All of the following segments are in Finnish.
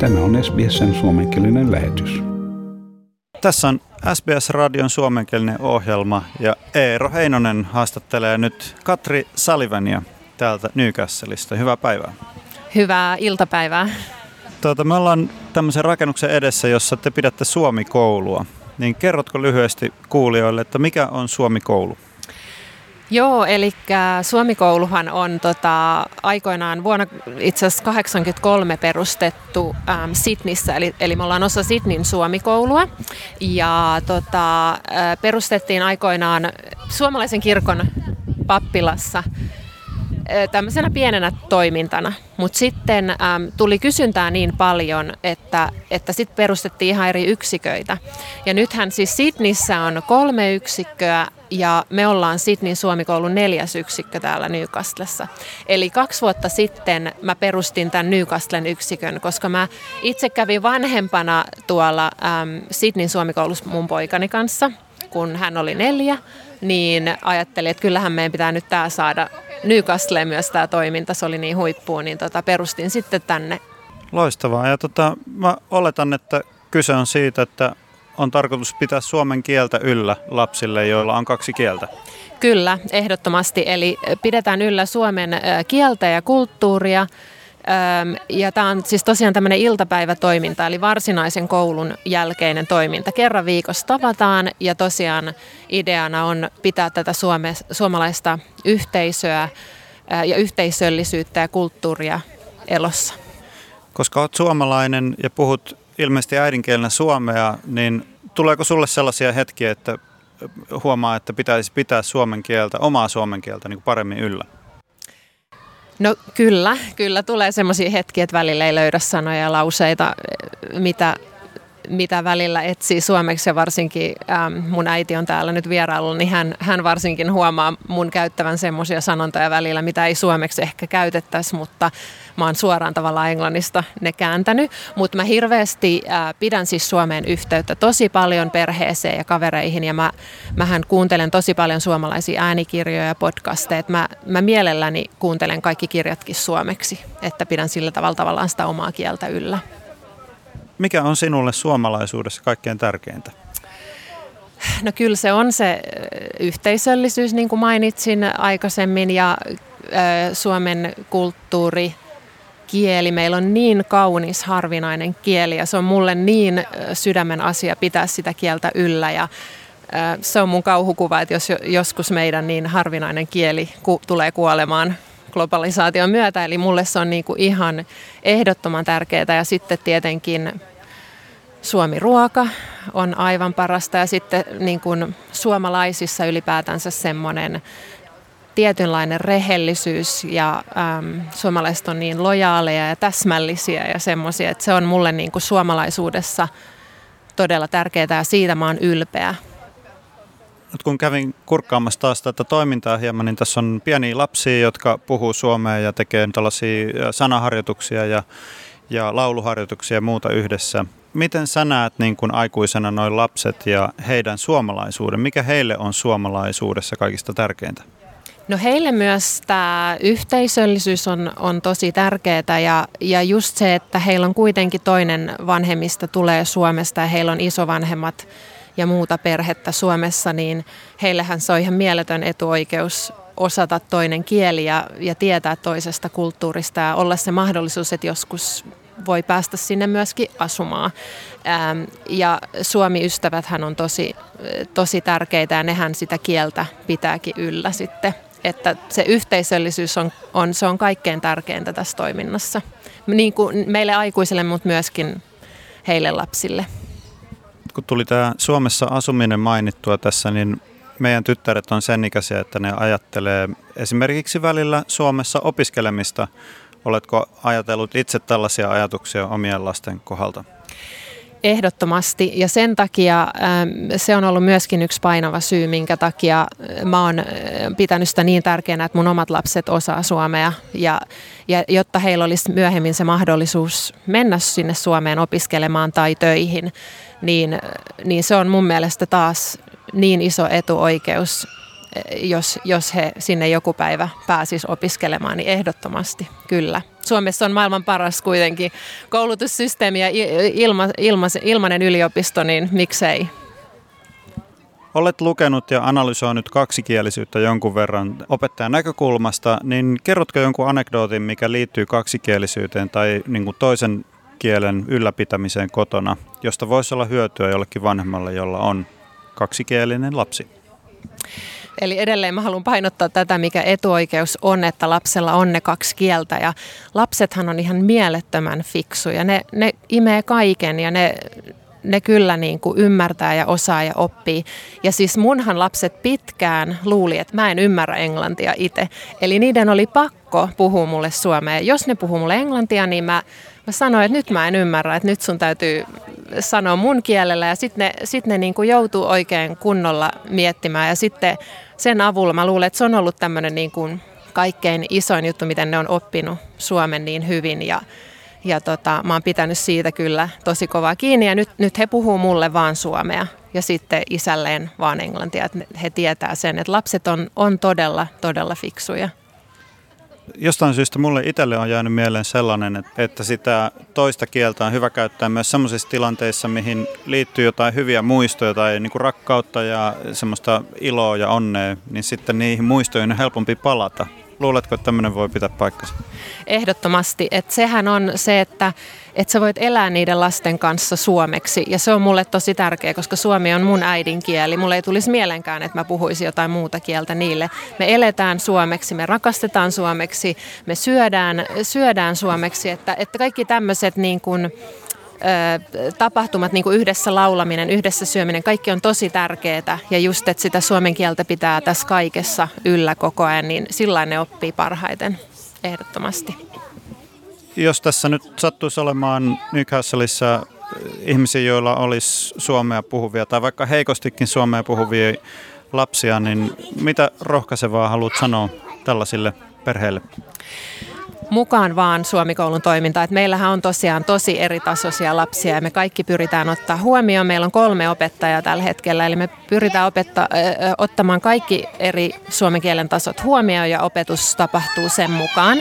Tämä on SBS:n suomenkielinen lähetys. Tässä on SBS-radion suomenkielinen ohjelma ja Eero Heinonen haastattelee nyt Katri Salivania täältä Newcastleista. Hyvää päivää. Hyvää iltapäivää. Me ollaan tämmöisen rakennuksen edessä, jossa te pidätte suomikoulua. Niin kerrotko lyhyesti kuulijoille, että mikä on suomikoulu? Joo, eli suomikouluhan on aikoinaan vuonna itse asiassa 1983 perustettu Sydneyssä, eli me ollaan osa Sydneyn suomikoulua. Ja perustettiin aikoinaan suomalaisen kirkon pappilassa tämmöisenä pienenä toimintana, mutta sitten tuli kysyntää niin paljon, että sitten perustettiin ihan eri yksiköitä. Ja nythän siis Sydneyssä on 3 yksikköä ja me ollaan Sydneyn suomikoulun 4. yksikkö täällä Newcastlessa. Eli 2 vuotta sitten mä perustin tämän Newcastlen yksikön, koska mä itse kävin vanhempana tuolla Sydneyn suomikoulussa mun poikani kanssa, kun hän oli 4, niin ajattelin, että kyllähän meidän pitää nyt tää saada Newcastleen myös tämä toiminta, se oli niin huippuun, niin perustin sitten tänne. Loistavaa, ja mä oletan, että kyse on siitä, että on tarkoitus pitää suomen kieltä yllä lapsille, joilla on 2 kieltä. Kyllä, ehdottomasti, eli pidetään yllä suomen kieltä ja kulttuuria. Ja tämä on siis tosiaan tämmöinen iltapäivätoiminta, eli varsinaisen koulun jälkeinen toiminta. Kerran viikossa tavataan ja tosiaan ideana on pitää tätä suomalaista yhteisöä ja yhteisöllisyyttä ja kulttuuria elossa. Koska olet suomalainen ja puhut ilmeisesti äidinkielenä suomea, niin tuleeko sulle sellaisia hetkiä, että huomaa, että pitäisi pitää suomen kieltä, omaa suomen kieltä niin kuin paremmin yllä? No kyllä tulee semmoisia hetkiä, että välillä ei löydä sanoja ja lauseita, mitä välillä etsii suomeksi, ja varsinkin mun äiti on täällä nyt vierailulla, niin hän varsinkin huomaa mun käyttävän semmoisia sanontoja välillä, mitä ei suomeksi ehkä käytettäisi, mutta mä oon suoraan tavallaan englannista ne kääntänyt, mutta mä hirveästi pidän siis Suomeen yhteyttä tosi paljon perheeseen ja kavereihin, ja mähän kuuntelen tosi paljon suomalaisia äänikirjoja ja podcasteja, että mä mielelläni kuuntelen kaikki kirjatkin suomeksi, että pidän sillä tavalla tavallaan sitä omaa kieltä yllä. Mikä on sinulle suomalaisuudessa kaikkein tärkeintä? No kyllä se on se yhteisöllisyys, niin kuin mainitsin aikaisemmin, ja Suomen kulttuuri, kieli. Meillä on niin kaunis, harvinainen kieli, ja se on mulle niin sydämen asia pitää sitä kieltä yllä. Ja se on mun kauhukuva, että jos joskus meidän niin harvinainen kieli tulee kuolemaan globalisaation myötä, eli mulle se on niinku ihan ehdottoman tärkeää, ja sitten tietenkin suomiruoka on aivan parasta, ja sitten niinku suomalaisissa ylipäätänsä semmoinen tietynlainen rehellisyys, ja suomalaiset on niin lojaaleja ja täsmällisiä ja semmoisia, että se on mulle niinku suomalaisuudessa todella tärkeää, ja siitä mä oon ylpeä. Nyt kun kävin kurkkaamassa taas tätä toimintaa hieman, niin tässä on pieniä lapsia, jotka puhuu suomea ja tekee tällaisia sanaharjoituksia ja lauluharjoituksia ja muuta yhdessä. Miten sä näet niin kuin aikuisena noi lapset ja heidän suomalaisuuden? Mikä heille on suomalaisuudessa kaikista tärkeintä? No heille myös tämä yhteisöllisyys on tosi tärkeää, ja just se, että heillä on kuitenkin toinen vanhemmista tulee Suomesta ja heillä on isovanhemmat ja muuta perhettä Suomessa, niin heillähän se on ihan mieletön etuoikeus osata toinen kieli ja tietää toisesta kulttuurista ja olla se mahdollisuus, että joskus voi päästä sinne myöskin asumaan. Ja Suomi-ystäväthän on tosi tärkeitä, ja nehän sitä kieltä pitääkin yllä sitten. Että se yhteisöllisyys se on kaikkein tärkeintä tässä toiminnassa. Niin kuin meille aikuisille, mutta myöskin heille lapsille. Kun tuli tämä Suomessa asuminen mainittua tässä, niin meidän tyttäret on sen ikäisiä, että ne ajattelee esimerkiksi välillä Suomessa opiskelemista. Oletko ajatellut itse tällaisia ajatuksia omien lasten kohdalta? Ehdottomasti, ja sen takia se on ollut myöskin yksi painava syy, minkä takia mä oon pitänyt sitä niin tärkeänä, että mun omat lapset osaa suomea, ja jotta heillä olisi myöhemmin se mahdollisuus mennä sinne Suomeen opiskelemaan tai töihin, niin se on mun mielestä taas niin iso etuoikeus jos he sinne joku päivä pääsis opiskelemaan, niin ehdottomasti kyllä. Suomessa on maailman paras kuitenkin koulutussysteemi ja ilmainen yliopisto, niin miksei? Olet lukenut ja analysoinut kaksikielisyyttä jonkun verran opettajan näkökulmasta, niin kerrotko jonkun anekdootin, mikä liittyy kaksikielisyyteen tai niin kuin toisen kielen ylläpitämiseen kotona, josta voisi olla hyötyä jollekin vanhemmalle, jolla on kaksikielinen lapsi? Eli edelleen mä haluan painottaa tätä, mikä etuoikeus on, että lapsella on ne kaksi kieltä. Ja lapsethan on ihan mielettömän fiksuja. Ne imee kaiken ja ne kyllä niin kuin ymmärtää ja osaa ja oppii. Ja siis munhan lapset pitkään luuli, että mä en ymmärrä englantia itse. Eli niiden oli pakko puhua mulle suomea. Jos ne puhuu mulle englantia, niin mä sanoin, että nyt mä en ymmärrä, että nyt sun täytyy sanoa mun kielellä. Ja sitten ne niin kuin joutuu oikein kunnolla miettimään. Ja sitten sen avulla mä luulen, että se on ollut tämmöinen niin kuin kaikkein isoin juttu, miten ne on oppinut suomen niin hyvin. Ja mä oon pitänyt siitä kyllä tosi kovaa kiinni ja nyt he puhuu mulle vaan suomea ja sitten isälleen vaan englantia. Että he tietää sen, että lapset on todella, todella fiksuja. Jostain syystä mulle itselle on jäänyt mieleen sellainen, että sitä toista kieltä on hyvä käyttää myös sellaisissa tilanteissa, mihin liittyy jotain hyviä muistoja tai niin kuin rakkautta ja semmoista iloa ja onnea, niin sitten niihin muistoihin on helpompi palata. Luuletko, että tämmöinen voi pitää paikkansa? Ehdottomasti. Että sehän on se, että sä voit elää niiden lasten kanssa suomeksi. Ja se on mulle tosi tärkeä, koska suomi on mun äidinkieli. Mulle ei tulisi mielenkään, että mä puhuisin jotain muuta kieltä niille. Me eletään suomeksi, me rakastetaan suomeksi, me syödään suomeksi. Että kaikki tämmöiset niin kuin tapahtumat, niin kuin yhdessä laulaminen, yhdessä syöminen, kaikki on tosi tärkeää. Ja just, että sitä suomen kieltä pitää tässä kaikessa yllä koko ajan, niin sillä ne oppii parhaiten, ehdottomasti. Jos tässä nyt sattuisi olemaan Newcastleissa ihmisiä, joilla olisi suomea puhuvia tai vaikka heikostikin suomea puhuvia lapsia, niin mitä rohkaisevaa haluat sanoa tällaisille perheille? Mukaan vaan Suomikoulun toimintaa. Et meillähän on tosiaan tosi eritasoisia lapsia ja me kaikki pyritään ottaa huomioon. Meillä on 3 opettajaa tällä hetkellä, eli me pyritään ottamaan kaikki eri suomen kielen tasot huomioon ja opetus tapahtuu sen mukaan.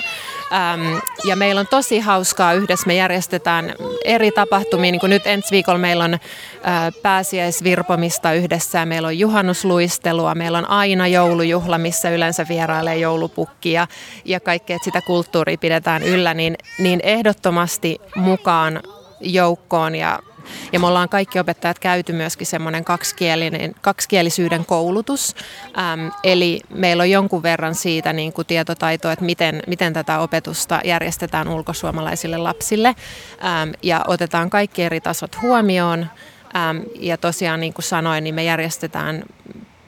Ja meillä on tosi hauskaa yhdessä. Me järjestetään eri tapahtumia. Niin kuin nyt ensi viikolla meillä on pääsiäisvirpomista yhdessä. Meillä on juhannusluistelua. Meillä on aina joulujuhla, missä yleensä vierailee joulupukki ja kaikkea, että sitä kulttuuria pidetään yllä. Niin ehdottomasti mukaan joukkoon. Ja me ollaan kaikki opettajat käyty myöskin semmoinen kaksikielisyyden koulutus. Eli meillä on jonkun verran siitä niin kuin tietotaitoa, että miten tätä opetusta järjestetään ulkosuomalaisille lapsille. Ja otetaan kaikki eri tasot huomioon. Ja tosiaan niin kuin sanoin, niin me järjestetään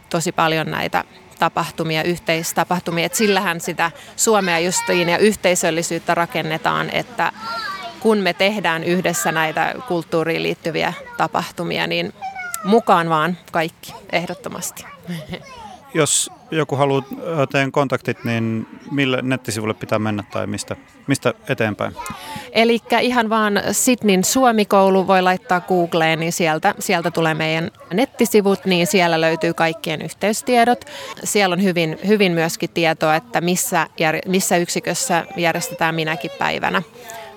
tosi paljon näitä tapahtumia, yhteistapahtumia. Et sillähän sitä suomea justiin ja yhteisöllisyyttä rakennetaan, että kun me tehdään yhdessä näitä kulttuuriin liittyviä tapahtumia, niin mukaan vaan kaikki, ehdottomasti. Jos joku haluaa teidän kontaktit, niin mille nettisivulle pitää mennä tai mistä eteenpäin? Eli ihan vaan Sydneyn Suomikoulu voi laittaa Googleen, niin sieltä tulee meidän nettisivut, niin siellä löytyy kaikkien yhteystiedot. Siellä on hyvin, hyvin myöskin tietoa, että missä yksikössä järjestetään minäkin päivänä.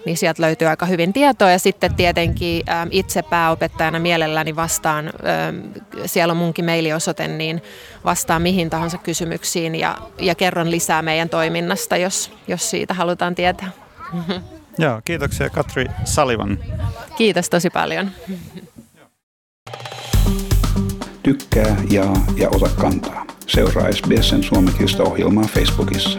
Niin sieltä löytyy aika hyvin tietoa ja sitten tietenkin itse pääopettajana mielelläni vastaan, siellä on munkin mailiosoite, niin vastaan mihin tahansa kysymyksiin ja kerron lisää meidän toiminnasta, jos siitä halutaan tietää. Joo, kiitoksia Katri Salivania. Kiitos tosi paljon. Tykkää, jaa ja ota kantaa. Seuraa SBS:n suomenkielistä ohjelmaa Facebookissa.